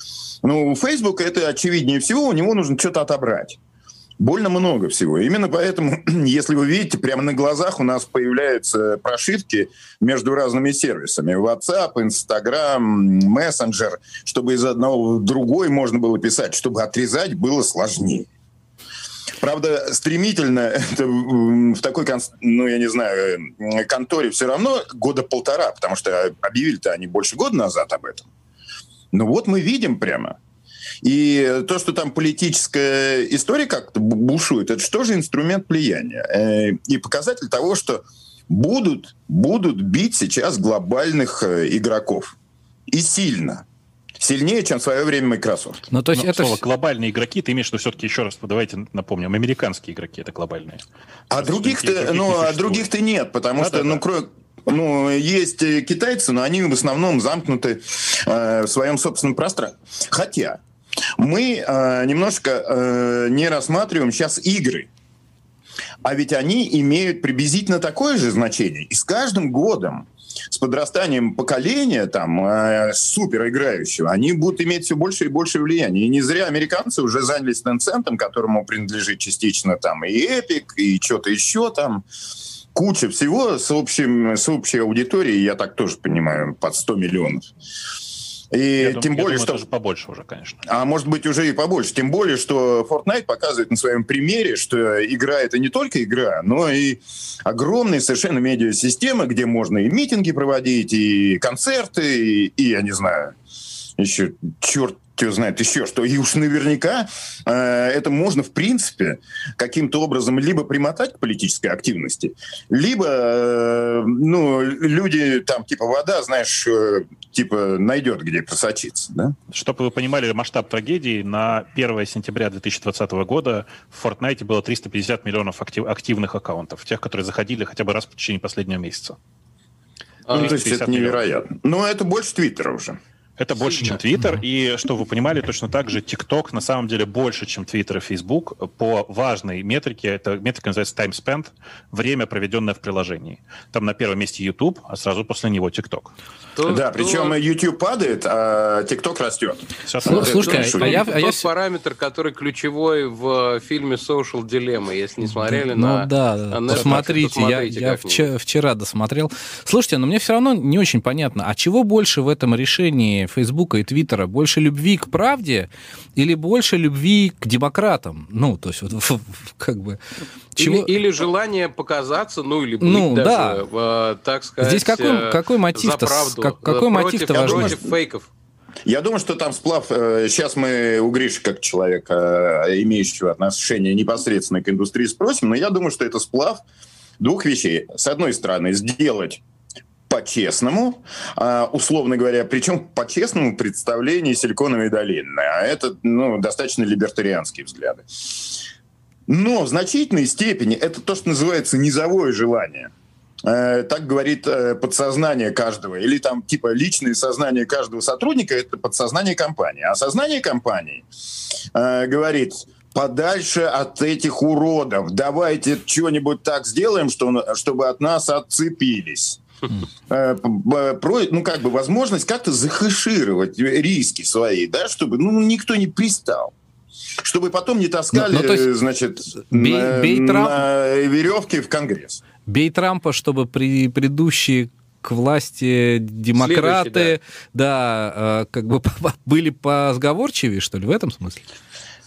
Ну, у Фейсбука это очевиднее всего, у него нужно что-то отобрать. Больно много всего. Именно поэтому, если вы видите, прямо на глазах у нас появляются прошивки между разными сервисами. WhatsApp, Instagram, Messenger. Чтобы из одного в другой можно было писать, чтобы отрезать было сложнее. Правда, стремительно это в такой, ну, я не знаю, конторе все равно года полтора, потому что объявили-то они больше года назад об этом. Но вот мы видим прямо. И то, что там политическая история как-то бушует, это же тоже инструмент влияния. И показатель того, что будут, будут бить сейчас глобальных игроков. И сильно. Сильнее, чем в свое время Microsoft. Ну, то есть, Но это слово глобальные игроки, ты имеешь в виду все-таки, еще раз, давайте напомним, американские игроки это глобальные. А других-то, ну, а других-то нет, потому а, что, да, ну, да. кроме... Ну, есть китайцы, но они в основном замкнуты э, в своем собственном пространстве. Хотя мы э, немножко э, не рассматриваем сейчас игры. А ведь они имеют приблизительно такое же значение. И с каждым годом, с подрастанием поколения там, э, супериграющего, они будут иметь все больше и больше влияния. И не зря американцы уже занялись Tencent, которому принадлежит частично там, и Epic, и что-то еще там. Куча всего с, общим, с общей аудиторией, я так тоже понимаю, под сто миллионов. И я тем дум, более, я думаю, что... тоже побольше уже, конечно. А может быть, уже и побольше. Тем более, что Fortnite показывает на своем примере, что игра — это не только игра, но и огромная совершенно медиасистема, где можно и митинги проводить, и концерты, и, и я не знаю, еще черт знает еще что. И уж наверняка э, это можно, в принципе, каким-то образом либо примотать к политической активности, либо э, ну, люди там типа вода, знаешь, э, типа найдет где просочиться. Да? Чтобы вы понимали масштаб трагедии, на первое сентября две тысячи двадцатого года в Fortnite было триста пятьдесят миллионов актив- активных аккаунтов, тех, которые заходили хотя бы раз в течение последнего месяца. А, ну, то есть это невероятно. Но это больше Твиттера уже. Это больше, чем Twitter, и, что вы понимали, точно так же TikTok на самом деле больше, чем Twitter и Facebook по важной метрике. Эта метрика называется time spent, время, проведенное в приложении. Там на первом месте YouTube, а сразу после него TikTok. То, да, то... причем YouTube падает, а TikTok растет. Ну, слушай, а я... Тот я... параметр, который ключевой в фильме Social Dilemma, если не смотрели ну, на... Ну да, да. На посмотрите, Netflix, я, я вчера, вчера досмотрел. Слушайте, но мне все равно не очень понятно, а чего больше в этом решении Фейсбука и Твиттера? Больше любви к правде или больше любви к демократам? Ну, то есть, вот, как бы... Чего? Или, или желание показаться, ну, или быть ну, даже, да. э, так сказать, здесь какой, какой мотив-то, за правду, как, какой мотив-то важный? Против фейков. Я думаю, что там сплав... Сейчас мы у Гриши, как человека, имеющего отношение непосредственно к индустрии, спросим, но я думаю, что это сплав двух вещей. С одной стороны, сделать по-честному, условно говоря, причем по-честному представлению Силиконовой долины. А это, ну, достаточно либертарианские взгляды. Но в значительной степени это то, что называется низовое желание. Так говорит подсознание каждого, или там типа личное сознание каждого сотрудника, это подсознание компании. А сознание компании э, говорит: подальше от этих уродов, давайте что-нибудь так сделаем, что, чтобы от нас отцепились. Э, про, ну, как бы возможность как-то захешировать риски свои, да, чтобы ну, никто не пристал. Чтобы потом не таскали, ну, ну, есть, значит, бей, на, бей на веревке в Конгресс. Бей Трампа, чтобы при, предыдущие к власти демократы, да. да, как бы были посговорчивее, что ли, в этом смысле?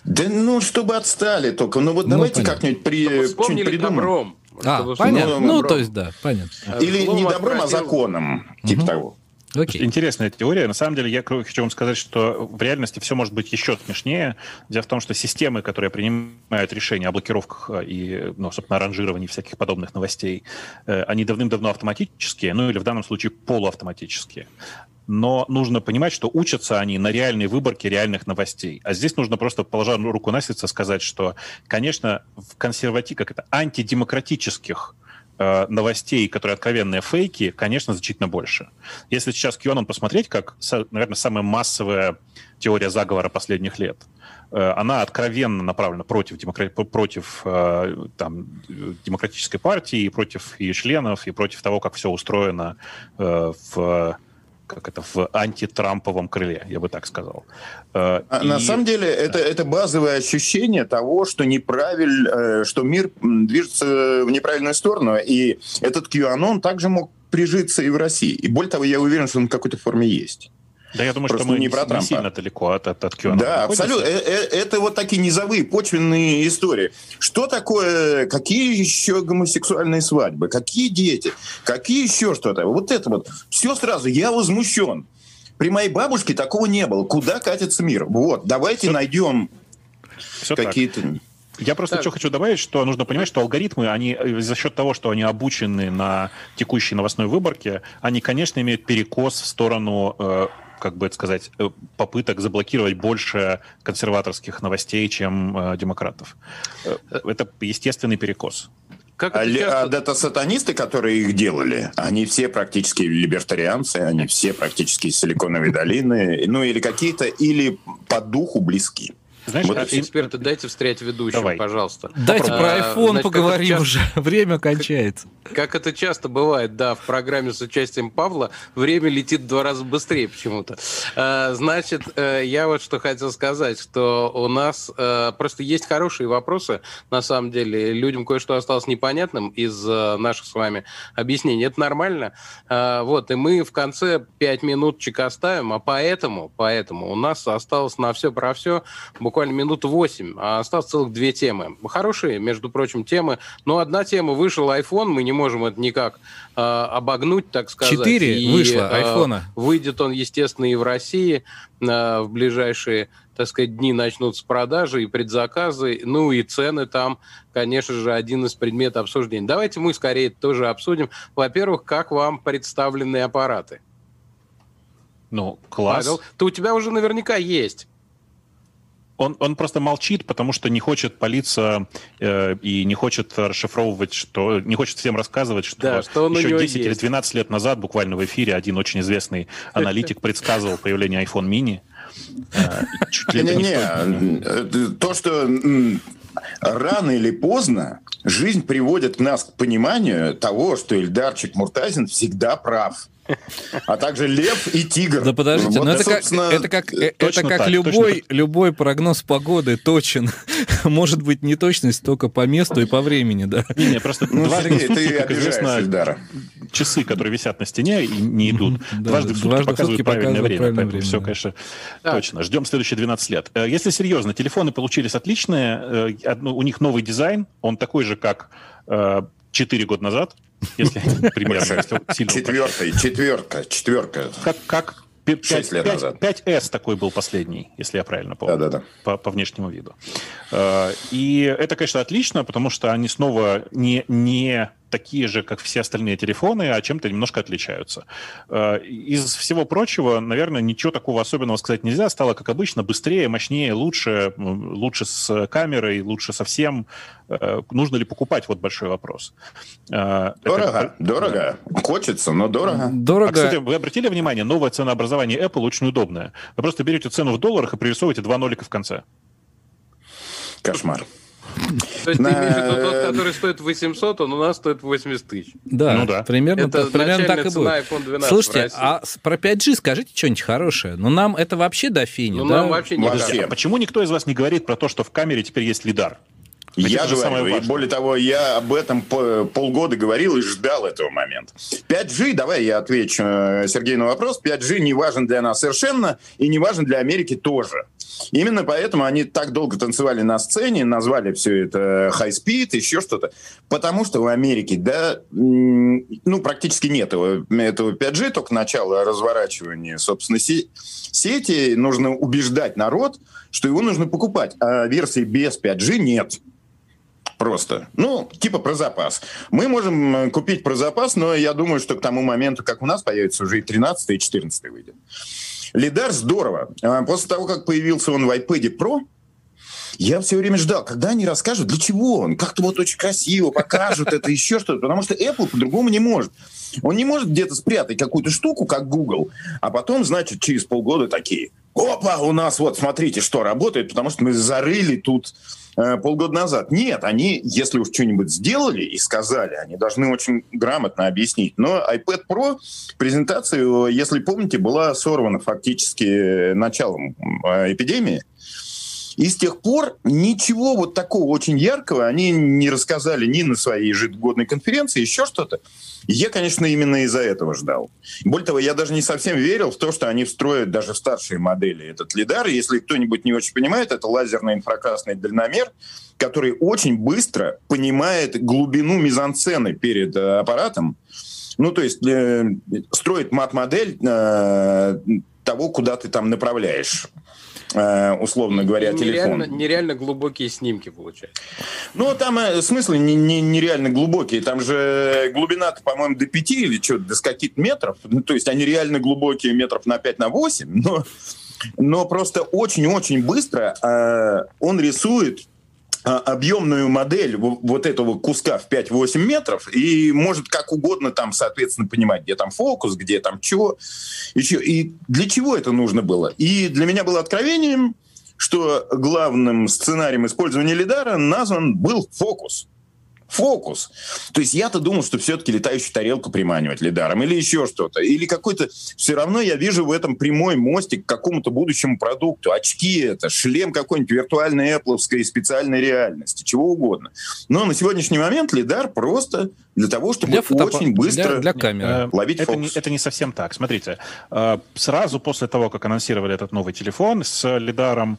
Да, ну, чтобы отстали только. Ну, вот ну, давайте понятно. как-нибудь при, вспомнили придумаем. добром. А, понятно. Ну, то есть, да, понятно. Или Слово не добром, отправил... а законом, типа угу. того. Okay. Интересная теория. На самом деле, я хочу вам сказать, что в реальности все может быть еще смешнее. Дело в том, что системы, которые принимают решения о блокировках и, ну, собственно, ранжировании всяких подобных новостей, они давным-давно автоматические, ну или в данном случае полуавтоматические. Но нужно понимать, что учатся они на реальной выборке реальных новостей. А здесь нужно просто, положа руку на сердце, сказать, что, конечно, в консервативных, как это, антидемократических новостей, которые откровенные фейки, конечно, значительно больше. Если сейчас QAnon посмотреть, как, наверное, самая массовая теория заговора последних лет, она откровенно направлена против, демокра... против там, демократической партии, и против ее членов, и против того, как все устроено в... как это, в антитрамповом крыле, я бы так сказал. А и... На самом деле, это, это базовое ощущение того, что неправиль, что мир движется в неправильную сторону, и этот QAnon также мог прижиться и в России. И более того, я уверен, что он в какой-то форме есть. Да, я думаю, Просто что мы не, про не сильно далеко от, от, от QAnon. Да, абсолютно. Это вот такие низовые, почвенные истории. Что такое, какие еще гомосексуальные свадьбы, какие дети, какие еще что-то. Вот это вот. Все сразу. Я возмущен. При моей бабушке такого не было. Куда катится мир? Вот, давайте Все... найдем Все какие-то... Так. Я просто что хочу добавить, что нужно понимать, что алгоритмы, они за счет того, что они обучены на текущей новостной выборке, они, конечно, имеют перекос в сторону... Э, как бы это сказать, попыток заблокировать больше консерваторских новостей, чем э, демократов. Это естественный перекос. Как а часто... сатанисты, которые их делали, они все практически либертарианцы, они все практически из Силиконовой долины, ну или какие-то, или по духу близки. Знаешь, вот эксперты, дайте встрять ведущим, Давай. пожалуйста. Дайте а, про iPhone значит, поговорим часто, уже, время кончается. Как, как это часто бывает, да, в программе с участием Павла время летит в два раза быстрее почему-то. А, значит, я вот что хотел сказать, что у нас а, просто есть хорошие вопросы, на самом деле, людям кое-что осталось непонятным из а, наших с вами объяснений. Это нормально. А, вот, и мы в конце пять минуточек оставим, а поэтому, поэтому у нас осталось на все про все буквально буквально минут восемь, а осталось целых две темы. Хорошие, между прочим, темы. Но одна тема, вышел iPhone, мы не можем это никак э, обогнуть, так сказать. Четыре и, вышло айфона. Э, выйдет он, естественно, и в России э, в ближайшие, так сказать, дни начнутся продажи и предзаказы, ну и цены там, конечно же, один из предметов обсуждения. Давайте мы скорее тоже обсудим. Во-первых, как вам представленные аппараты? Ну, класс. Павел, то у тебя уже наверняка есть. Он, он просто молчит, потому что не хочет палиться э, и не хочет расшифровывать, что не хочет всем рассказывать, что, да, что еще десять или двенадцать лет назад буквально в эфире один очень известный аналитик предсказывал появление iPhone mini. Не-не-не, то, что рано или поздно жизнь приводит нас к пониманию того, что Ильдарчик Муртазин всегда прав. А также лев и тигр. Да подождите, вот, но это, собственно... это как, это как так, любой, любой прогноз погоды точен. Может быть, неточность только по месту и по времени, да? Не, не, просто ну, дважды Сергей, в сутки, ты как известно, Эльдара. Часы, которые висят на стене и не идут, да, дважды в сутки дважды показывают в сутки правильное, время, правильное время. Все, да. конечно, да. точно. Ждем следующие двенадцать лет. Если серьезно, телефоны получились отличные. У них новый дизайн, он такой же, как четыре года назад. Если примерно. Четвертый, четверка, четверка. Как, как шесть лет назад. пять эс такой был последний, если я правильно помню, да, да, да. По, по внешнему виду. И это, конечно, отлично, потому что они снова не, не такие же, как все остальные телефоны, а чем-то немножко отличаются. Из всего прочего, наверное, ничего такого особенного сказать нельзя. Стало, как обычно, быстрее, мощнее, лучше, лучше с камерой, лучше со всем. Нужно ли покупать? Вот большой вопрос. Дорого, это... дорого. Хочется, но дорого. дорого. А, кстати, вы обратили внимание, новое ценообразование Apple очень удобное. Вы просто берете цену в долларах и пририсовываете два нолика в конце. Кошмар. То есть, на... ты имеешь в виду тот, который стоит восемьсот, он у нас стоит восемьдесят тысяч. Да, ну, да. примерно, это примерно так и будет. Слушайте, а про пять джи скажите что-нибудь хорошее. Но нам это вообще до фини. Ну, да? Нам вообще не вообще. А почему никто из вас не говорит про то, что в камере теперь есть лидар? Ведь я же говорю, и более того, я об этом полгода говорил и ждал этого момента. пять джи, давай я отвечу Сергею на вопрос, пять джи не важен для нас совершенно и не важен для Америки тоже. Именно поэтому они так долго танцевали на сцене, назвали все это хай-спид, еще что-то, потому что в Америке, да, ну, практически нет этого, этого пять джи, только начало разворачивания, собственно, сети, нужно убеждать народ, что его нужно покупать, а версии без пять джи нет. Просто. Ну, типа про запас. Мы можем купить про запас, но я думаю, что к тому моменту, как у нас появится, уже и тринадцатый, и четырнадцатый выйдет. Лидар здорово. После того, как появился он в iPad Pro, я все время ждал, когда они расскажут, для чего он. Как-то вот очень красиво покажут это, еще что-то. Потому что Apple по-другому не может. Он не может где-то спрятать какую-то штуку, как Google, а потом, значит, через полгода такие. Опа, у нас вот, смотрите, что работает, потому что мы зарыли тут... полгода назад. Нет, они, если уж что-нибудь сделали и сказали, они должны очень грамотно объяснить. Но iPad Pro презентация, если помните, была сорвана фактически началом эпидемии. И с тех пор ничего вот такого очень яркого они не рассказали ни на своей ежегодной конференции, еще что-то. Я, конечно, именно из-за этого ждал. Более того, я даже не совсем верил в то, что они встроят даже в старшие модели этот лидар. Если кто-нибудь не очень понимает, это лазерный инфракрасный дальномер, который очень быстро понимает глубину мизансцены перед э, аппаратом. Ну, то есть э, строит мат-модель э, того, куда ты там направляешь. Условно говоря, телефон. Нереально, нереально глубокие снимки получаются. Ну, там в смысле не, не, нереально глубокие. Там же глубина-то, по-моему, до пяти или что-то, до скольких метров. Ну, то есть они реально глубокие метров на пять, на восемь. Но, но просто очень-очень быстро э, он рисует объемную модель вот этого куска в пять-восемь метров и может как угодно там, соответственно, понимать, где там фокус, где там чего, еще. И для чего это нужно было. И для меня было откровением, что главным сценарием использования лидара назван был фокус. Фокус. То есть я-то думал, что все-таки летающую тарелку приманивать лидаром или еще что-то. Или какой-то... Все равно я вижу в этом прямой мостик к какому-то будущему продукту. Очки это, шлем какой-нибудь виртуальной, эпловской, специальной реальности, чего угодно. Но на сегодняшний момент лидар просто для того, чтобы для фотоп... очень быстро для, для камеры. Ловить это фокус. Не, это не совсем так. Смотрите, сразу после того, как анонсировали этот новый телефон с лидаром,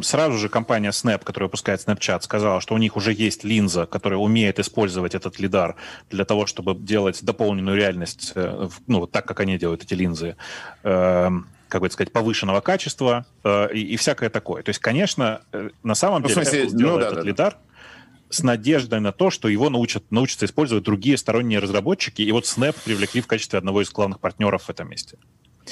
сразу же компания Snap, которая выпускает Snapchat, сказала, что у них уже есть линза, которая умеет использовать этот лидар для того, чтобы делать дополненную реальность, ну, вот так, как они делают эти линзы, э, как бы сказать, повышенного качества э, и, и всякое такое. То есть, конечно, на самом ну, деле, смысле, Apple сделал ну, да, этот да, да. лидар с надеждой на то, что его научат, научатся использовать другие сторонние разработчики, и вот Snap привлекли в качестве одного из главных партнеров в этом месте.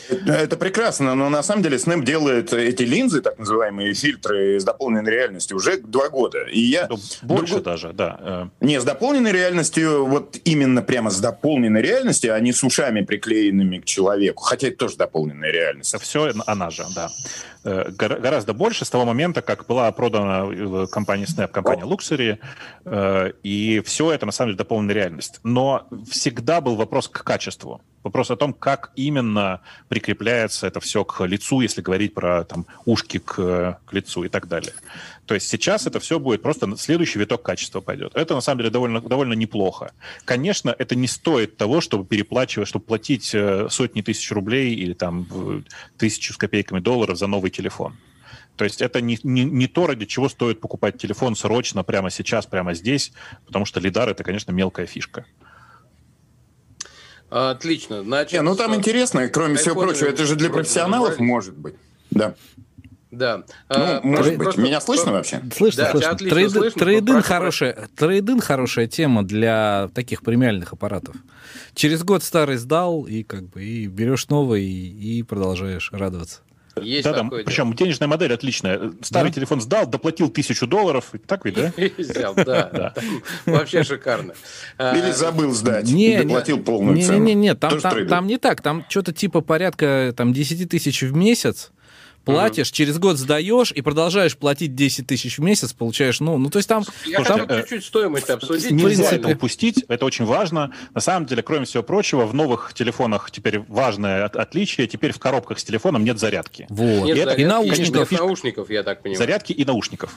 Это прекрасно, но на самом деле Snap делает эти линзы, так называемые фильтры с дополненной реальностью, уже два года. И я Больше друг... даже, да. Не, с дополненной реальностью, вот именно прямо с дополненной реальностью, а не с ушами, приклеенными к человеку. Хотя это тоже дополненная реальность. Это все она же, да. Гораздо больше с того момента, как была продана компания Snap, компания Luxury, и все это на самом деле дополненная реальность. Но всегда был вопрос к качеству. Вопрос о том, как именно прикрепляется это все к лицу, если говорить про там, ушки к, к лицу и так далее. То есть сейчас это все будет просто следующий виток качества пойдет. Это, на самом деле, довольно, довольно неплохо. Конечно, это не стоит того, чтобы переплачивать, чтобы платить сотни тысяч рублей или там тысячу с копейками долларов за новый телефон. То есть это не, не, не то, ради чего стоит покупать телефон срочно, прямо сейчас, прямо здесь, потому что лидар — это, конечно, мелкая фишка. Отлично. Значит, не, ну там интересно, кроме всего прочего, это же для профессионалов может быть. Да. Да. Ну, может быть. Меня слышно вообще? Слышно, слышно. Трейдинг хорошая, трейдинг хорошая тема для таких премиальных аппаратов. Через год старый сдал, и как бы и берешь новый, и продолжаешь радоваться. Есть да, такое, да. Причем денежная модель отличная. Старый да? телефон сдал, доплатил тысячу долларов. Так ведь, да? Взял, да. Вообще шикарно. Или забыл сдать. Доплатил полную цену. Не-не-не, там не так. Там что-то типа порядка десять тысяч в месяц. Платишь, угу. через год сдаешь и продолжаешь платить десять тысяч в месяц, получаешь, ну, ну то есть там... Я там... хочу чуть-чуть стоимость обсудить. Нельзя это упустить, это очень важно. На самом деле, кроме всего прочего, в новых телефонах теперь важное от- отличие, теперь в коробках с телефоном нет зарядки. Вот. Нет и зарядки, это, и наушников. Нет наушников, я так понимаю. Зарядки и наушников.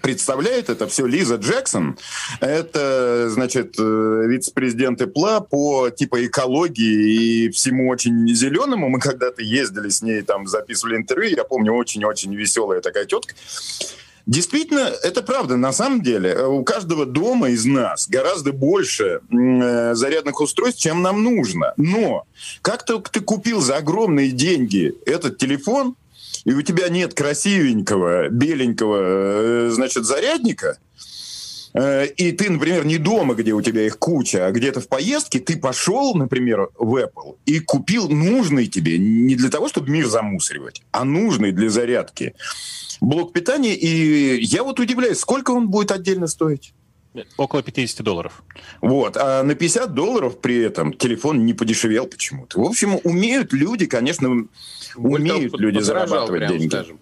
Представляет это все Лиза Джексон. Это, значит, вице-президент Эпла по типа экологии и всему очень зеленому. Мы когда-то ездили с ней, там, записывали интервью, я помню, очень-очень веселая такая тетка. Действительно, это правда, на самом деле. У каждого дома из нас гораздо больше э, зарядных устройств, чем нам нужно. Но как только ты купил за огромные деньги этот телефон, и у тебя нет красивенького, беленького, э, значит, зарядника, э, и ты, например, не дома, где у тебя их куча, а где-то в поездке, ты пошел, например, в Apple и купил нужный тебе, не для того, чтобы мир замусоривать, а нужный для зарядки блок питания, и я вот удивляюсь, сколько он будет отдельно стоить? Около пятьдесят долларов. Вот, а на пятьдесят долларов при этом телефон не подешевел почему-то. В общем, умеют люди, конечно, умеют люди зарабатывать деньги. Скажем.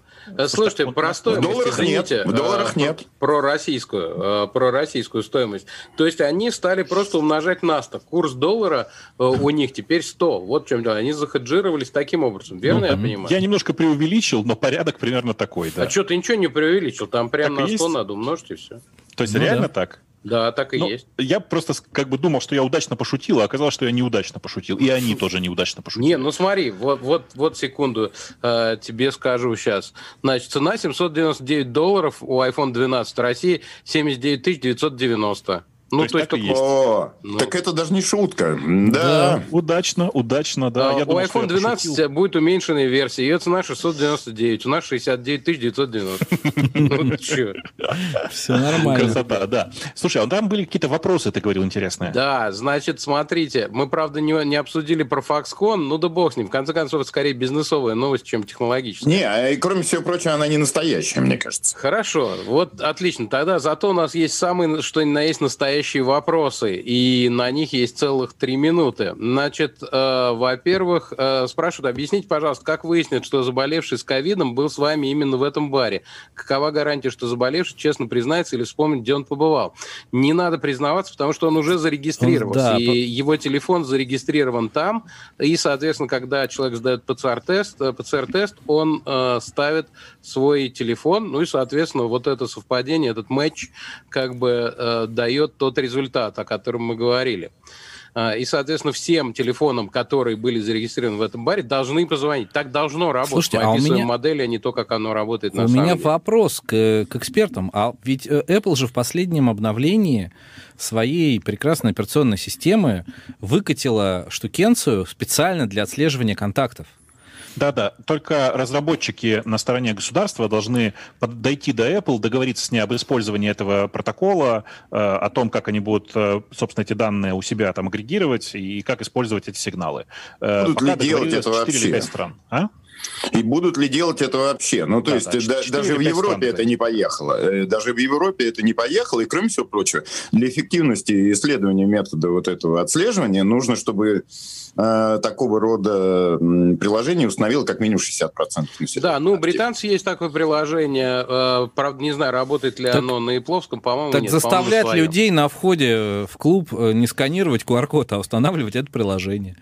Слушайте, про стоимость, в долларах извините, нет, в долларах про, нет. Про российскую, про российскую стоимость. То есть они стали просто умножать на сто. Курс доллара у них теперь сто. Вот в чем дело. Они захеджировались таким образом. Верно, ну, я понимаю? Я немножко преувеличил, но порядок примерно такой. Да. А что, ты ничего не преувеличил? Там прям так на сто надо умножить и все. То есть ну, реально да. так? Да, так и ну, есть. Я просто как бы думал, что я удачно пошутил, а оказалось, что я неудачно пошутил. И они тоже неудачно пошутили. Не, ну смотри, вот, вот, вот секунду э, тебе скажу сейчас. Значит, цена семьсот девяносто девять долларов у айфон двенадцать в России, семьдесят девять тысяч девятьсот девяносто. Ну, то есть, то есть, так, о, ну. так это даже не шутка. Да, да. удачно, удачно, да. А, я у думал, айфон двенадцать будет уменьшенная версия. Ее цена шестьсот девяносто девять, у нас шестьдесят девять тысяч девятьсот девяносто. Ну, че. Все нормально. Красота, да. Слушай, а там были какие-то вопросы, ты говорил, интересные. Да, значит, смотрите, мы, правда, не обсудили про Foxconn, ну да бог с ним. В конце концов, это скорее бизнесовая новость, чем технологическая. Не, а кроме всего прочего, она не настоящая, мне кажется. Хорошо, вот отлично. Тогда зато у нас есть самые, что ни на есть, настоящие вопросы, и на них есть целых три минуты. Значит, э, во-первых, э, спрашивают, объясните, пожалуйста, как выяснят, что заболевший с ковидом был с вами именно в этом баре? Какова гарантия, что заболевший честно признается или вспомнит, где он побывал? Не надо признаваться, потому что он уже зарегистрировался, да, и по... его телефон зарегистрирован там, и, соответственно, когда человек сдает ПЦР-тест, ПЦР-тест он э, ставит свой телефон, ну и, соответственно, вот это совпадение, этот матч как бы э, дает тот результат, о котором мы говорили. И, соответственно, всем телефонам, которые были зарегистрированы в этом баре, должны позвонить. Так должно работать. Слушайте, мы а описываем меня... модель, а не то, как оно работает на у самом деле. У меня вопрос к, к экспертам. А ведь Apple же в последнем обновлении своей прекрасной операционной системы выкатила штукенцию специально для отслеживания контактов. Да-да, только разработчики на стороне государства должны дойти до Apple, договориться с ней об использовании этого протокола, э, о том, как они будут, э, собственно, эти данные у себя там агрегировать и как использовать эти сигналы. Э, будут пока ли делать это четыре или пять стран. А? И будут ли делать это вообще? Ну, то да, есть, да, даже в Европе стран, это да. не поехало. Даже в Европе это не поехало. И, кроме всего прочего, для эффективности исследования метода вот этого отслеживания нужно, чтобы э, такого рода приложение установило как минимум шестьдесят процентов населения. Да, ну, у британцев есть такое приложение. Э, правда, не знаю, работает ли так, оно на Ипловском, по-моему, так нет. Так заставлять по-моему, людей на входе в клуб не сканировать ку ар-код, а устанавливать это приложение.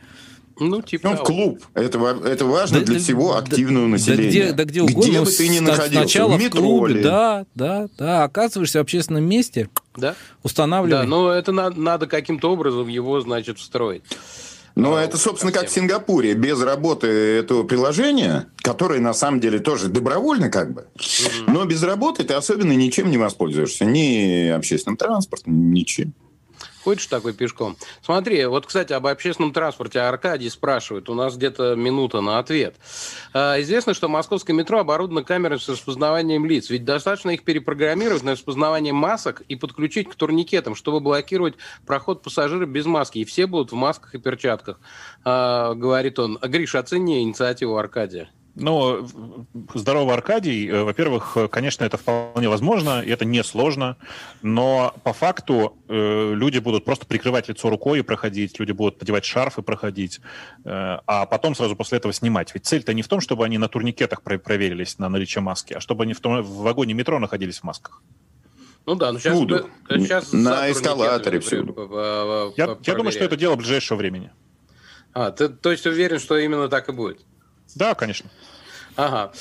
Ну, типа... ну, в клуб. Это, это важно да, для да, всего активного да, населения. Да, да где угодно. Где бы ты ни находился. Сначала в, в клубе, да, да, да. Оказываешься в общественном месте, да? устанавливай. Да, но это надо, надо каким-то образом его, значит, встроить. Но ну, это, собственно, совсем. Как в Сингапуре. Без работы этого приложения, которое, на самом деле, тоже добровольно как бы, mm-hmm. но без работы ты особенно ничем не воспользуешься. Ни общественным транспортом, ничем. ходишь такой пешком. Смотри, вот, кстати, об общественном транспорте Аркадий спрашивает. У нас где-то минута на ответ. Известно, что московское метро оборудовано камерами с распознаванием лиц. Ведь достаточно их перепрограммировать на распознавание масок и подключить к турникетам, чтобы блокировать проход пассажиров без маски. И все будут в масках и перчатках, говорит он. Гриш, оцени инициативу Аркадия. Ну, здорово, Аркадий. Во-первых, конечно, это вполне возможно, и это несложно, но по факту э, люди будут просто прикрывать лицо рукой и проходить, люди будут надевать шарф и проходить, э, а потом сразу после этого снимать. Ведь цель-то не в том, чтобы они на турникетах проверились на наличие маски, а чтобы они в, том, в вагоне метро находились в масках. Ну да, но сейчас, всюду. сейчас на эскалаторе всюду. Я, я думаю, что это дело ближайшего времени. А, ты то есть уверен, что именно так и будет? Да, конечно. Ага,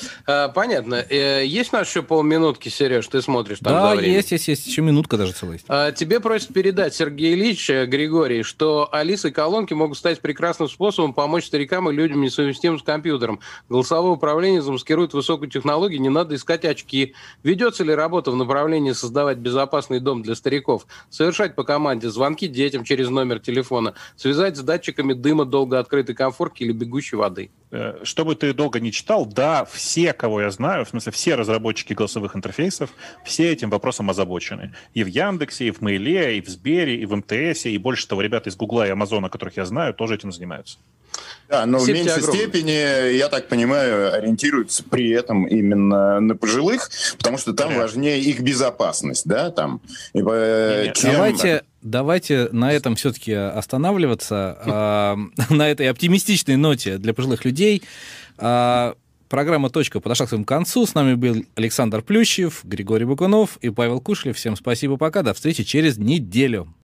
понятно. Есть у нас еще полминутки, Сереж, ты смотришь там да, за время? Да, есть, есть, есть. Еще минутка даже целая есть. Тебе просят передать, Сергей Ильич, Григорий, что Алиса и колонки могут стать прекрасным способом помочь старикам и людям, несовместимым с компьютером. Голосовое управление замаскирует высокую технологию, не надо искать очки. Ведется ли работа в направлении создавать безопасный дом для стариков? Совершать по команде звонки детям через номер телефона? Связать с датчиками дыма долго открытой комфорки или бегущей воды? Чтобы ты долго не читал, да, все, кого я знаю, в смысле, все разработчики голосовых интерфейсов, все этим вопросом озабочены. И в Яндексе, и в Mail, и в Сбере, и в МТСе, и больше того, ребята из Гугла и Амазона, которых я знаю, тоже этим занимаются. Да, но Спасибо в меньшей степени, я так понимаю, ориентируются при этом именно на пожилых, потому что там Нет. важнее их безопасность, да, там. Ибо чем... Давайте... Давайте на этом все-таки останавливаться, на этой оптимистичной ноте для пожилых людей. Программа «Точка» подошла к своему концу. С нами был Александр Плющев, Григорий Бакунов и Павел Кушлев. Всем спасибо, пока, до встречи через неделю.